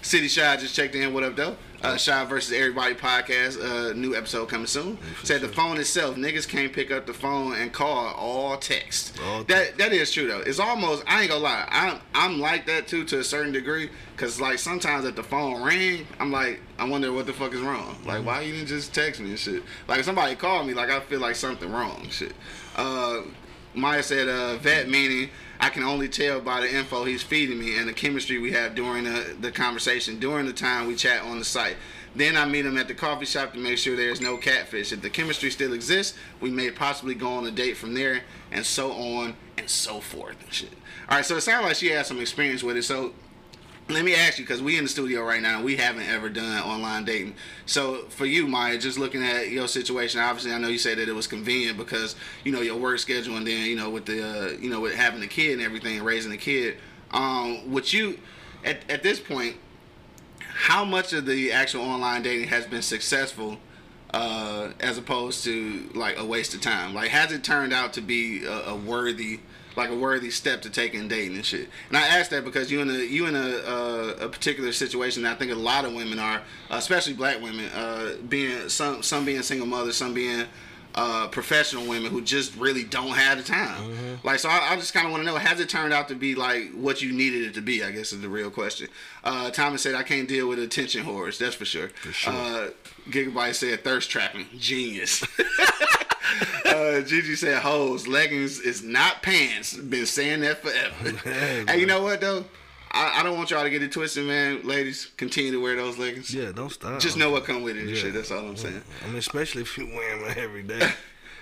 City Shy just checked in. What up, though? Uh, Shy versus Everybody podcast. Uh, new episode coming soon. Said the phone itself, niggas can't pick up the phone and call, all text. All text. That that is true though. It's almost, I ain't gonna lie, I'm I'm like that too to a certain degree. Cause like sometimes if the phone ring, I'm like, I wonder what the fuck is wrong. Like mm-hmm. why you didn't just text me and shit. Like if somebody called me, like I feel like something wrong. Shit. Uh, Maya said uh, vet meaning. I can only tell by the info he's feeding me and the chemistry we have during the, the conversation, during the time we chat on the site. Then I meet him at the coffee shop to make sure there's no catfish. If the chemistry still exists, we may possibly go on a date from there, and so on and so forth and shit. All right, so it sounds like she has some experience with it. So let me ask you, because we in the studio right now, we haven't ever done online dating. So for you, Maya, just looking at your situation, obviously I know you said that it was convenient because, you know, your work schedule and then, you know, with the, uh, you know, with having a kid and everything, raising a kid. Um, would you, at, at this point, how much of the actual online dating has been successful uh, as opposed to, like, a waste of time? Like, has it turned out to be a, a worthy like a worthy step to take in dating and shit? And I ask that because you in a you in a uh, a particular situation that I think a lot of women are, especially black women, uh, being some some being single mothers, some being uh, professional women who just really don't have the time. Mm-hmm. Like, so I, I just kind of want to know, has it turned out to be like what you needed it to be, I guess is the real question. Uh, Thomas said, I can't deal with attention whores, that's for sure. For sure. Uh, Gigabyte said, thirst trapping, genius. Uh, Gigi said, hoes, leggings is not pants. Been saying that forever. And hey, you know what, though? I, I don't want y'all to get it twisted, man. Ladies, continue to wear those leggings. Yeah, don't stop. Just know what come with it and yeah. shit. That's all I'm saying. I mean, especially if you wear them every day.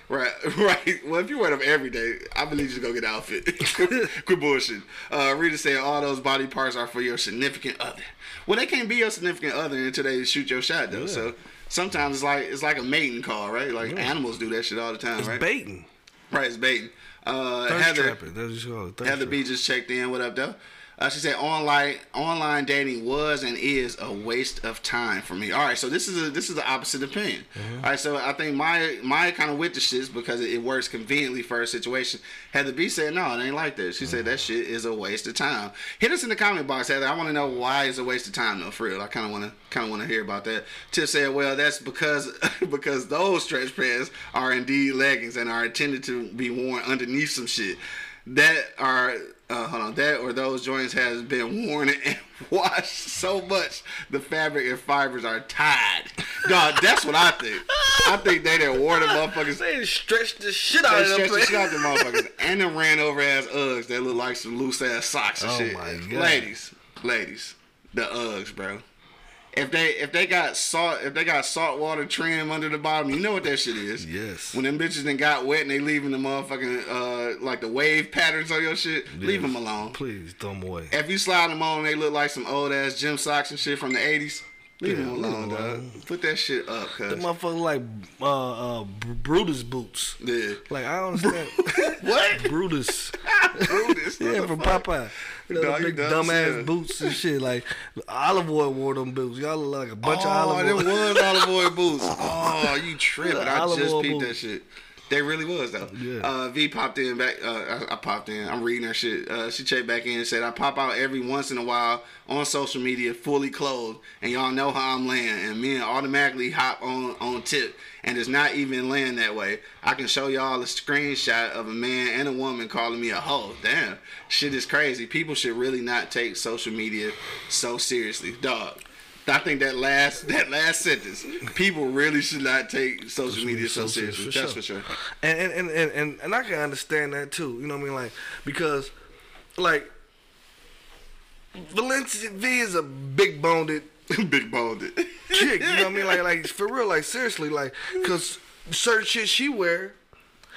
Right, right. Well, if you wear them every day, I believe you should go get an outfit. Quit bullshitting. Uh, Rita said all those body parts are for your significant other. Well, they can't be your significant other until they shoot your shot, though. Yeah. So sometimes it's like it's like a mating call, right? Like yeah. animals do that shit all the time, it's right? It's baiting. Right, it's baiting. Uh, Heather, trapping. That's what you call it. Thirst Heather B just checked in. What up, though? Uh, she said online online dating was and is a waste of time for me. All right, so this is a, this is the opposite opinion. Mm-hmm. All right, so I think my my kind of with the shits because it, it works conveniently for her situation. Heather B said no, it ain't like that. She mm-hmm. said that shit is a waste of time. Hit us in the comment box, Heather. I want to know why it's a waste of time though. For real, I kind of want to kind of want to hear about that. Tiff said, well, that's because because those stretch pants are indeed leggings and are intended to be worn underneath some shit that are. Uh, hold on, that or those joints has been worn and washed so much the fabric and fibers are tied. Dog, that's what I think. I think they done wore the motherfuckers. They stretched the shit out of them. They stretched the shit out the motherfuckers and them ran over ass Uggs that look like some loose ass socks and oh shit. Oh my god, ladies, ladies, the Uggs, bro. If they if they got salt if they got salt water trim under the bottom, you know what that shit is. Yes. When them bitches done got wet and they leaving the motherfucking uh like the wave patterns on your shit, yes. leave them alone. Please, throw them away. If you slide them on, and they look like some old ass gym socks and shit from the eighties. Leave yeah, them alone, dog. Put that shit up, cuz. Them motherfuckers like uh, uh, Brutus boots. Yeah. Like I don't understand. What? Brutus. Brutus. Yeah, from Popeye. You know, big dumbass yeah. boots and shit. Like Olive Oil wore them boots. Y'all look like a bunch oh, of Olive Oil. Oh, there was Olive Oil boots. Oh, you tripping? I Olive just peeped boots. That shit. They really was though. Yeah. Uh, v popped in back. Uh, I, I popped in. I'm reading her shit. Uh, she checked back in and said, "I pop out every once in a while on social media, fully clothed, and y'all know how I'm laying, and men automatically hop on on tip, and it's not even laying that way. I can show y'all a screenshot of a man and a woman calling me a hoe. Damn, shit is crazy. People should really not take social media so seriously, dog." I think that last that last sentence, people really should not take social media so seriously. That's for sure. And and, and, and and I can understand that too. You know what I mean? Like because, like, Valencia V is a big boned, big boned chick. You know what I mean? Like like for real. Like seriously. Like because certain shit she wear.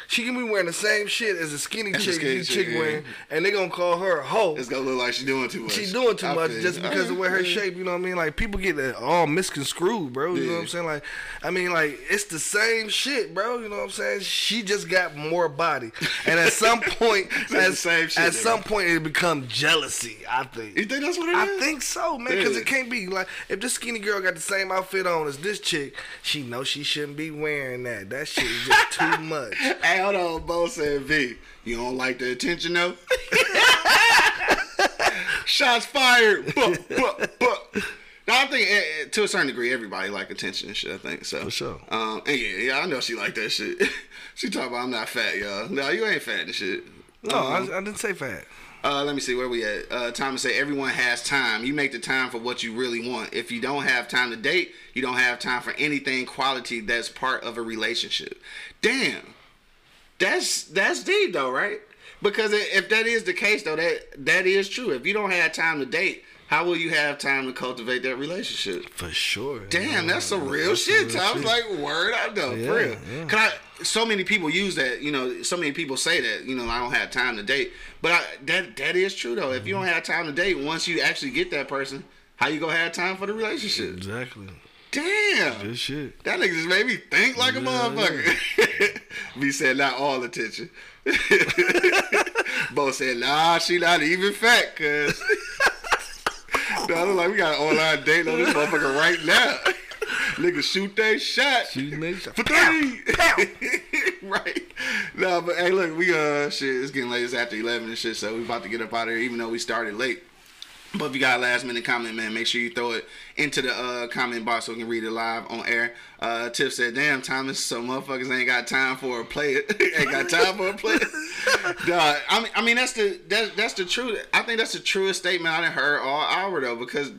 She can be wearing the same shit as a skinny as chick, a skinny chick, chick wearing, yeah. and they gonna call her a hoe. It's gonna look like she's doing too much. She's doing too I much think. Just because I mean, of where her I mean. shape. You know what I mean? Like people get that all misconstrued, bro. You yeah. know what I'm saying? Like, I mean, like it's the same shit, bro. You know what I'm saying? She just got more body, and at some point, at, same shit, at some point, it becomes jealousy. I think. You think that's what it I is? I think so, man. Because yeah. it can't be like if this skinny girl got the same outfit on as this chick, she knows she shouldn't be wearing that. That shit is just too much. Hold on, Bo said V. You don't like the attention though? Shots fired. But, but, but. Now, I think to a certain degree everybody like attention and shit. I think so. For sure. Um, and yeah, yeah, I know she like that shit. She talking about I'm not fat, y'all. No, you ain't fat and shit. No, um, I, I didn't say fat. Uh, let me see where we at. Uh, Thomas said everyone has time. You make the time for what you really want. If you don't have time to date, you don't have time for anything quality that's part of a relationship. Damn. That's that's deep though, right? Because if that is the case though, that that is true. If you don't have time to date, how will you have time to cultivate that relationship? For sure. Damn, yeah, that's some real that's shit. Real I was shit. Like, word, I know, yeah, for real. Yeah. Cause I, so many people use that. You know, so many people say that. You know, I don't have time to date, but I, that that is true though. If mm-hmm. you don't have time to date, once you actually get that person, how you gonna have time for the relationship? Exactly. Damn. This shit. That nigga just made me think like yeah, a motherfucker. Yeah. B said not all attention. Bo said, nah, she not even fat, cuz. I look like we got an online date on this motherfucker right now. Nigga shoot that shot. Shoot that shot. For three. Pow. Pow. Right. Nah, but hey, look, we uh shit, it's getting late. It's after eleven and shit, so we about to get up out of here, even though we started late. But if you got a last minute comment, man, make sure you throw it into the uh, comment box so we can read it live on air. Uh, Tiff said, damn, Thomas, so motherfuckers ain't got time for a player. Ain't got time for a player. Duh, I mean, I mean that's the that, that's the truth. I think that's the truest statement I done heard all hour, though, because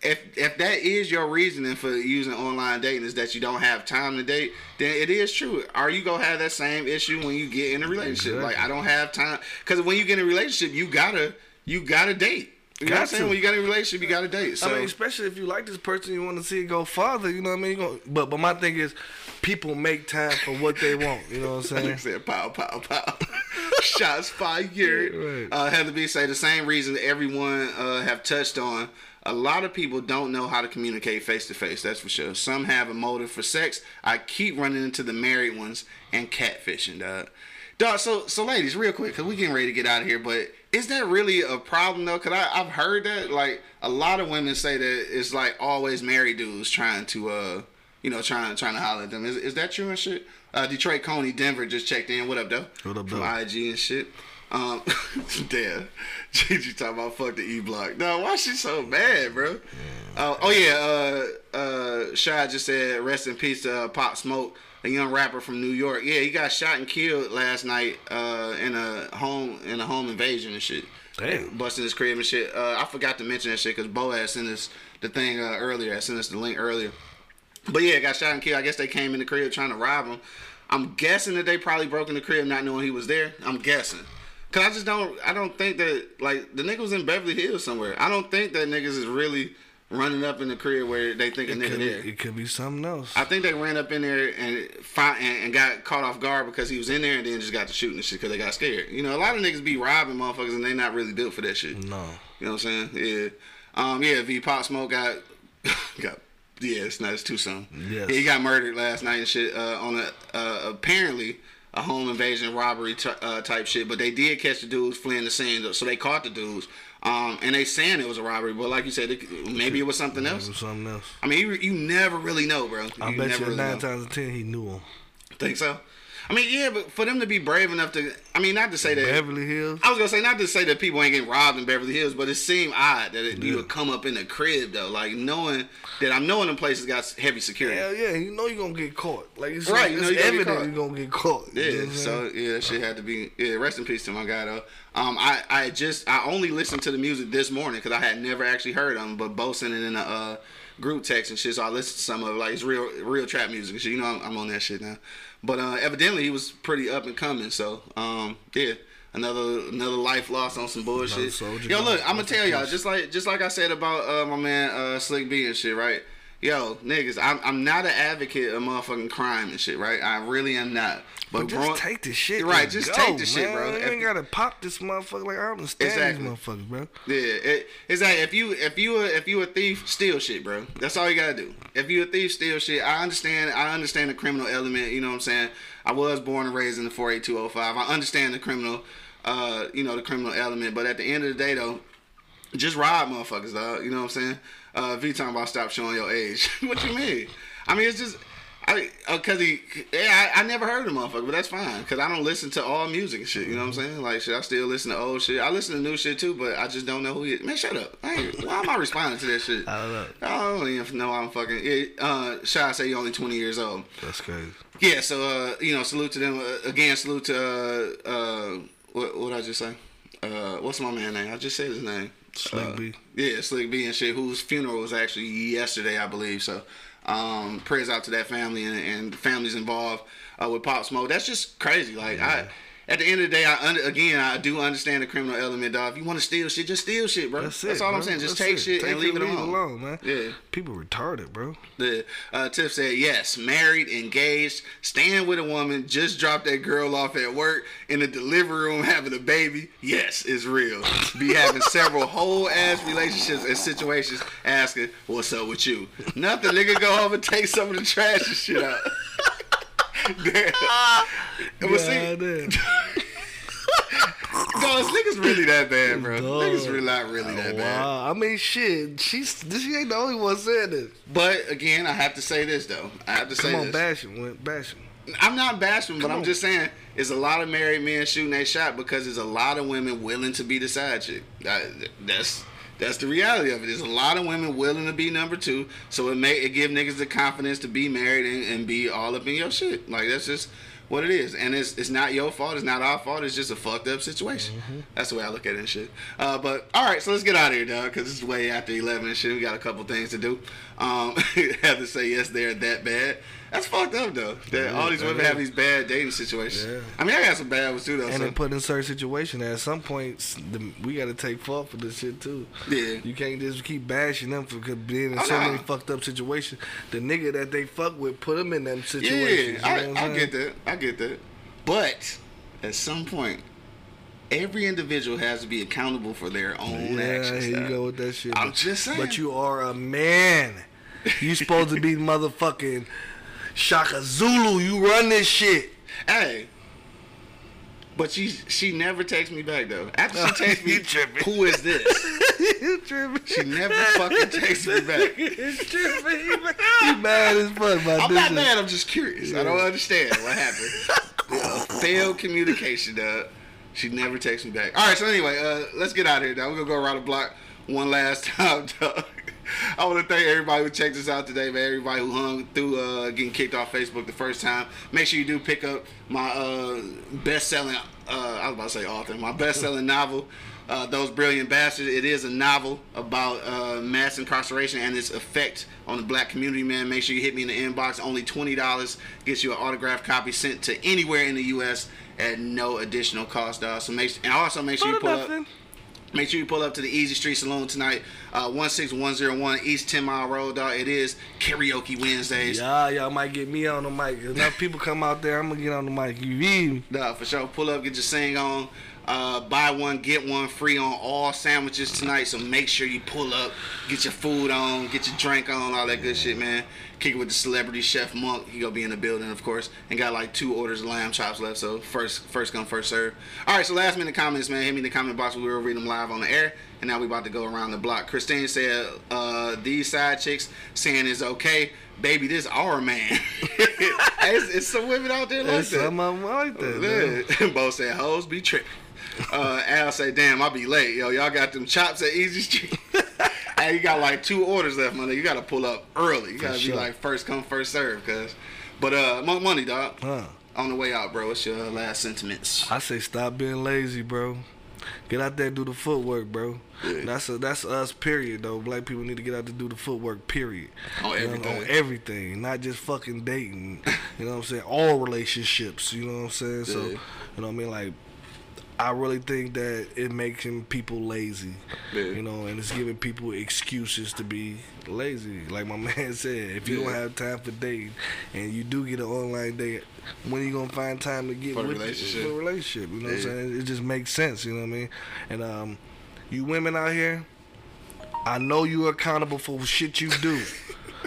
if if that is your reasoning for using online dating is that you don't have time to date, then it is true. Are you going to have that same issue when you get in a relationship? Exactly. Like, I don't have time. Because when you get in a relationship, you gotta you gotta date. You got know what I'm saying? When you got in a relationship, you got to date. So. I mean, especially if you like this person, you want to see it go farther. You know what I mean? Gonna, but but my thing is, people make time for what they want. You know what I'm saying? I said, pow, pow, pow. Shots fired. Right. Uh, Heather B say the same reason everyone uh, have touched on. A lot of people don't know how to communicate face to face. That's for sure. Some have a motive for sex. I keep running into the married ones and catfishing, dog. Dog, so, so ladies, real quick, because we getting ready to get out of here, but is that really a problem, though? Because I've heard that, like, a lot of women say that it's, like, always married dudes trying to, uh, you know, trying, trying to holler at them. Is is that true and shit? Uh, Detroit Coney Denver just checked in. What up, though? What up, though? From I G and shit. Um, damn. Gigi talking about fuck the E-Block. No, why she so mad, bro? Uh, oh, yeah, uh, uh, Shy just said, rest in peace to uh, Pop Smoke. A young rapper from New York. Yeah, he got shot and killed last night uh, in a home in a home invasion and shit. Damn. Busting his crib and shit. Uh, I forgot to mention that shit because Bo had sent us the thing uh, earlier. I sent us the link earlier. But yeah, got shot and killed. I guess they came in the crib trying to rob him. I'm guessing that they probably broke in the crib not knowing he was there. I'm guessing. Because I just don't, I don't think that, like, the nigga was in Beverly Hills somewhere. I don't think that niggas is really... running up in the crib where they think a nigga there. It could be something else. I think they ran up in there and find, and, and got caught off guard because he was in there and then just got to shooting and shit because they got scared. You know, a lot of niggas be robbing motherfuckers and they not really built for that shit. No. You know what I'm saying? Yeah. Um, yeah, V Pop Smoke got, got yeah, it's not, it's too soon. Yes. Yeah, he got murdered last night and shit uh, on a, uh, apparently a home invasion robbery t- uh, type shit, but they did catch the dudes fleeing the scene, though, so they caught the dudes. Um, and they saying it was a robbery, but like you said, it, maybe it was something else. It was something else. I mean, you, you never really know, bro. You I bet you really nine know. times out of ten he knew him. Think so? I mean, yeah, but for them to be brave enough to, I mean, not to say in that Beverly Hills. I was gonna say not to say that people ain't getting robbed in Beverly Hills, but it seemed odd that it, yeah. you would come up in the crib though, like knowing that I'm knowing them places got heavy security. Hell yeah, you know you are gonna get caught. Like it's right, like, you know it's you evident you are gonna get caught. Yeah, you know so yeah, that shit had to be. Yeah, rest in peace to my guy though. Um, I, I just I only listened to the music this morning because I had never actually heard them, but Bo sent it in a uh, group text and shit, so I listened to some of it. Like it's real real trap music and shit. You know I'm, I'm on that shit now, but uh, evidently he was pretty up and coming. So um, yeah, another another life lost on some bullshit. Yo, look, I'm gonna tell y'all just like just like I said about uh, my man uh, Slick B and shit, right? Yo, niggas, I'm I'm not an advocate of motherfucking crime and shit, right? I really am not. But, but just bro, take the shit, right? Just go, take the man. shit, bro. You if, ain't gotta pop this motherfucker. Like I don't understand exactly. these motherfuckers, bro. Yeah, it, it's like if you if you a, if you a thief, steal shit, bro. That's all you gotta do. If you a thief, steal shit. I understand. I understand the criminal element. You know what I'm saying? I was born and raised in the four eight two oh five. I understand the criminal, uh, you know, the criminal element. But at the end of the day, though, just rob motherfuckers, dog. You know what I'm saying? Uh, V talking about stop showing your age. What you mean? I mean, it's just, I, uh, cause he, yeah, I, I never heard of the motherfucker, but that's fine. Cause I don't listen to all music and shit. You know what I'm saying? Like, shit, I still listen to old shit. I listen to new shit too, but I just don't know who he is. Man, shut up. I ain't, why am I responding to that shit? I don't know. I don't even know I'm fucking, yeah, uh, Shy say you're only twenty years old. That's crazy. Yeah, so, uh, you know, salute to them. Uh, again, salute to, uh, uh, what, what did I just say? Uh, what's my man's name? I just said his name. Slick uh, B. Yeah, Slick B and shit, whose funeral was actually yesterday, I believe. So, um, prayers out to that family and, and the families involved uh, with Pop Smoke. That's just crazy. Like, yeah. I, at the end of the day, I under, again, I do understand the criminal element, dog. If you want to steal shit, just steal shit, bro. That's, it, That's all bro. I'm saying. Just That's take it. shit take and leave it, leave it alone. alone, man. Yeah. People retarded, bro. Yeah. Uh, Tiff said, yes, married, engaged, staying with a woman, just dropped that girl off at work, in the delivery room having a baby. Yes, it's real. Be having several whole-ass relationships and situations asking, what's up with you? Nothing, nigga. Go home and take some of the trash and shit out. Damn. Uh, well, yeah, see, dog, niggas really that bad, bro. Dog. Niggas really not really that oh, bad. Wow. I mean, shit, she's she ain't the only one saying this. But again, I have to say this though. I have to say Come on, this. bash him, went bash him. I'm not bashing, but Come I'm on. just saying it's a lot of married men shooting their shot because there's a lot of women willing to be the side chick. That's. That's the reality of it. There's a lot of women willing to be number two, so it may it give niggas the confidence to be married and, and be all up in your shit. Like that's just what it is, and it's it's not your fault. It's not our fault. It's just a fucked up situation. Mm-hmm. That's the way I look at it and shit. Uh, but all right, so let's get out of here, dog, because it's way after eleven and shit. We got a couple things to do. um, have to say yes, they're that bad. That's fucked up though. That yeah, all these women yeah. have these bad dating situations. Yeah. I mean, I got some bad ones too though. And so. They put in a certain situation that at some point we got to take fault for this shit too. Yeah. You can't just keep bashing them for being in oh, so nah. many fucked up situations. The nigga that they fuck with put them in them situations. Yeah, you know I, what I get that. I get that. But at some point, every individual has to be accountable for their own yeah, actions. Yeah, here you go with that shit. I'm but, just saying. But you are a man. You supposed to be motherfucking Shaka Zulu. You run this shit. Hey. But she she never texts me back though. After she texts me, who is this? You tripping. She never fucking texts me back. You tripping. You mad as fuck, my I'm not mad. I'm just curious. Yeah. I don't understand what happened. Failed communication, dog. She never texts me back. All right, so anyway, uh, let's get out of here, dog. We're going to go around the block one last time, dog. I want to thank everybody who checked us out today, man. Everybody who hung through uh, getting kicked off Facebook the first time. Make sure you do pick up my uh, best-selling, uh, I was about to say author, my best-selling novel, uh, Those Brilliant Bastards. It is a novel about uh, mass incarceration and its effect on the black community, man. Make sure you hit me in the inbox. Only twenty dollars gets you an autographed copy sent to anywhere in the U S at no additional cost, dog. So make and also make sure you pull up. Make sure you pull up to the Easy Street Saloon tonight, uh, one six one zero one East ten Mile Road, dog. It is Karaoke Wednesdays. Yeah, y'all might get me on the mic. Enough people come out there, I'm gonna get on the mic. You hear me? Nah, for sure. Pull up, get your sing on. Uh, buy one, get one free on all sandwiches tonight. So make sure you pull up, get your food on, get your drink on, all that good shit, man. Kick it with the celebrity chef Monk. He gonna be in the building, of course, and got like two orders of lamb chops left. So first, first come, first serve. All right, so last minute comments, man. Hit me in the comment box. We will read them live on the air. And now we about to go around the block. Christine said, uh, "These side chicks saying it's okay." Baby, this our man. it's, it's some women out there like it's that. Some of them like that. Yeah. Bo said, "Hoes be tripping." Uh, Al said, "Damn, I be late, yo. Y'all got them chops at Easy Street." Hey, you got like two orders left, money. You got to pull up early. You got to be sure. like first come, first serve, cause. But uh, Monk Money, dog. Huh. On the way out, bro. What's your last sentiments? I say, stop being lazy, bro. Get out there and do the footwork, bro. Yeah. That's a, that's us, period, though. Black people need to get out to do the footwork, period. On everything. On everything. Not just fucking dating. You know what I'm saying? All relationships. You know what I'm saying? Yeah. So, you know what I mean? Like, I really think that it making people lazy. Yeah. You know, and it's giving people excuses to be lazy. Like my man said, if you yeah. don't have time for dating and you do get an online date, when are you gonna find time to get for with the relationship? The, for relationship? You know yeah. what I'm saying? It just makes sense, you know what I mean? And um, you women out here, I know you're accountable for shit you do.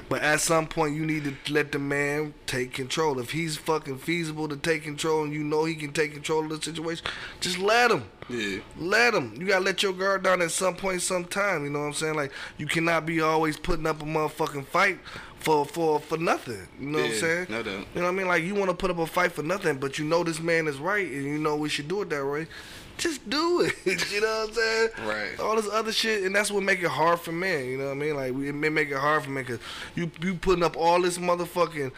But at some point, you need to let the man take control. If he's fucking feasible to take control and you know he can take control of the situation, just let him. Yeah. Let him. You got to let your guard down at some point, sometime. You know what I'm saying? Like, you cannot be always putting up a motherfucking fight for for, for nothing. You know yeah, what I'm saying? No doubt. You know what I mean? Like, you want to put up a fight for nothing, but you know this man is right and you know we should do it that way. Just do it. You know what I'm saying? Right. All this other shit, and that's what make it hard for men. You know what I mean? Like, it may make it hard for men because you, you putting up all this motherfucking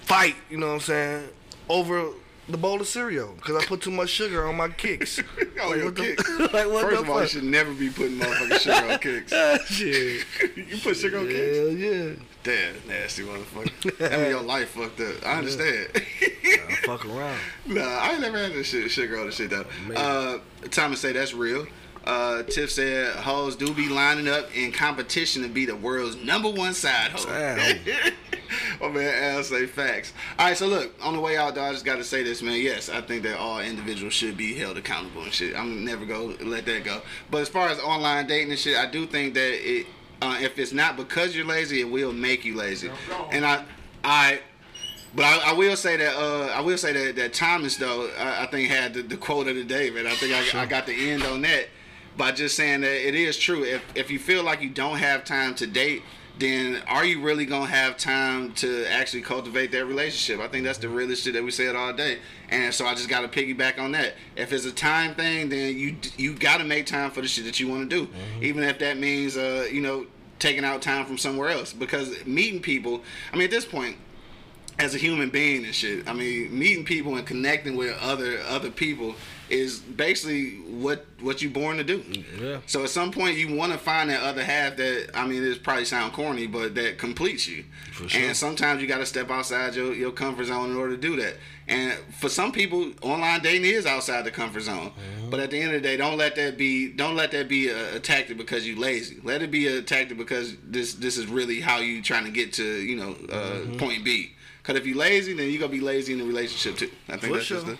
fight, you know what I'm saying, over the bowl of cereal because I put too much sugar on my kicks. Oh, like, your kicks. The, like, what First of all, fuck? You should never be putting motherfucking sugar on kicks. Shit. You put sugar on kicks? Hell yeah. Damn, nasty motherfucker. That mean your life fucked up. I understand. Yeah. Nah, fuck around. Nah, I ain't never had this shit, sugar on this shit, though. Uh, Thomas say that's real. Uh, Tiff said, hoes do be lining up in competition to be the world's number one side hoe. Oh, man, Al say facts. All right, so look, on the way out, dog, I just got to say this, man. Yes, I think that all individuals should be held accountable and shit. I'm never going to let that go. But as far as online dating and shit, I do think that it... Uh, if it's not because you're lazy, it will make you lazy. And I, I, but I, I will say that uh, I will say that that Thomas though I, I think had the, the quote of the day, man. I think I, sure. I got the end on that by just saying that it is true. If if you feel like you don't have time to date, then are you really gonna have time to actually cultivate that relationship? I think that's the realest shit that we said all day. And so I just gotta piggyback on that. If it's a time thing, then you you gotta make time for the shit that you want to do, mm-hmm. even if that means uh, you know, taking out time from somewhere else. Because meeting people, I mean, at this point, as a human being and shit. I mean, meeting people and connecting with other other people is basically what what you born to do. Yeah. So at some point you want to find that other half that, I mean, it's probably sound corny, but that completes you. For sure. And sometimes you got to step outside your, your comfort zone in order to do that. And for some people, online dating is outside the comfort zone. Mm-hmm. But at the end of the day, don't let that be don't let that be a, a tactic because you lazy. Let it be a tactic because this this is really how you trying to get to, you know, uh, mm-hmm. point B. Because if you lazy, then you're going to be lazy in the relationship, too. I think that's just the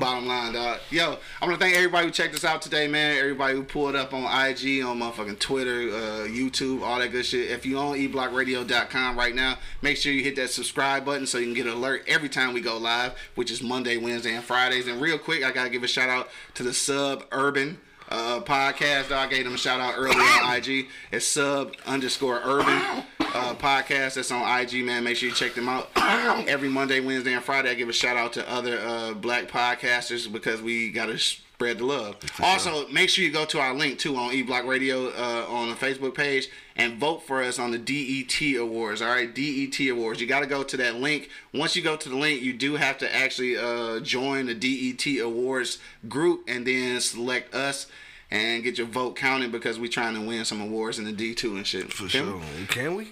bottom line, dog. Yo, I want to thank everybody who checked us out today, man. Everybody who pulled up on I G, on motherfucking Twitter, uh, YouTube, all that good shit. If you on e block radio dot com right now, make sure you hit that subscribe button so you can get an alert every time we go live, which is Monday, Wednesday, and Fridays. And real quick, I got to give a shout-out to the Sub Urban uh, podcast, dog. I gave them a shout-out earlier on I G. It's Sub underscore Urban. Uh, podcast that's on I G, man. Make sure you check them out. Every Monday, Wednesday, and Friday, I give a shout out to other uh, black podcasters because we got to spread the love. Also, make sure you go to our link too on E-Block Radio uh, on the Facebook page and vote for us on the D E T Awards. All right, D E T Awards. You got to go to that link. Once you go to the link, you do have to actually uh, join the D E T Awards group and then select us. And get your vote counted because we trying to win some awards in the D two and shit. For sure. Can we?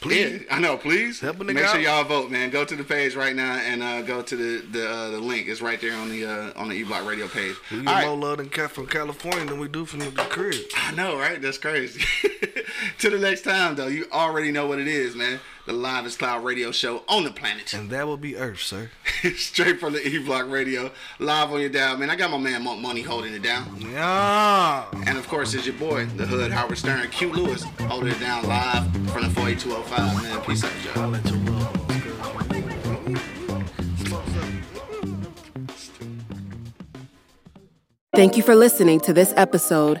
Please. Yeah, I know, please. Help a nigga Make sure out. Y'all vote, man. Go to the page right now and uh, go to the the, uh, the link. It's right there on the uh, on the E-Block Radio page. We get right. more love than from California than we do from the crib. I know, right? That's crazy. Till the next time, though, you already know what it is, man. The livest cloud radio show on the planet. And that will be Earth, sir. Straight from the E-Block Radio. Live on your dial, man. I got my man Monk Money holding it down. Yeah. And, of course, it's your boy, the Hood Howard Stern, Q. Lewis, holding it down live from the four eight two oh five, man. Peace out, y'all. I'll let you love. Thank you for listening to this episode.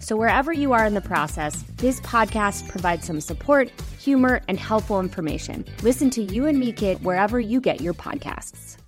So wherever you are in the process, this podcast provides some support, humor, and helpful information. Listen to You and Me Kid wherever you get your podcasts.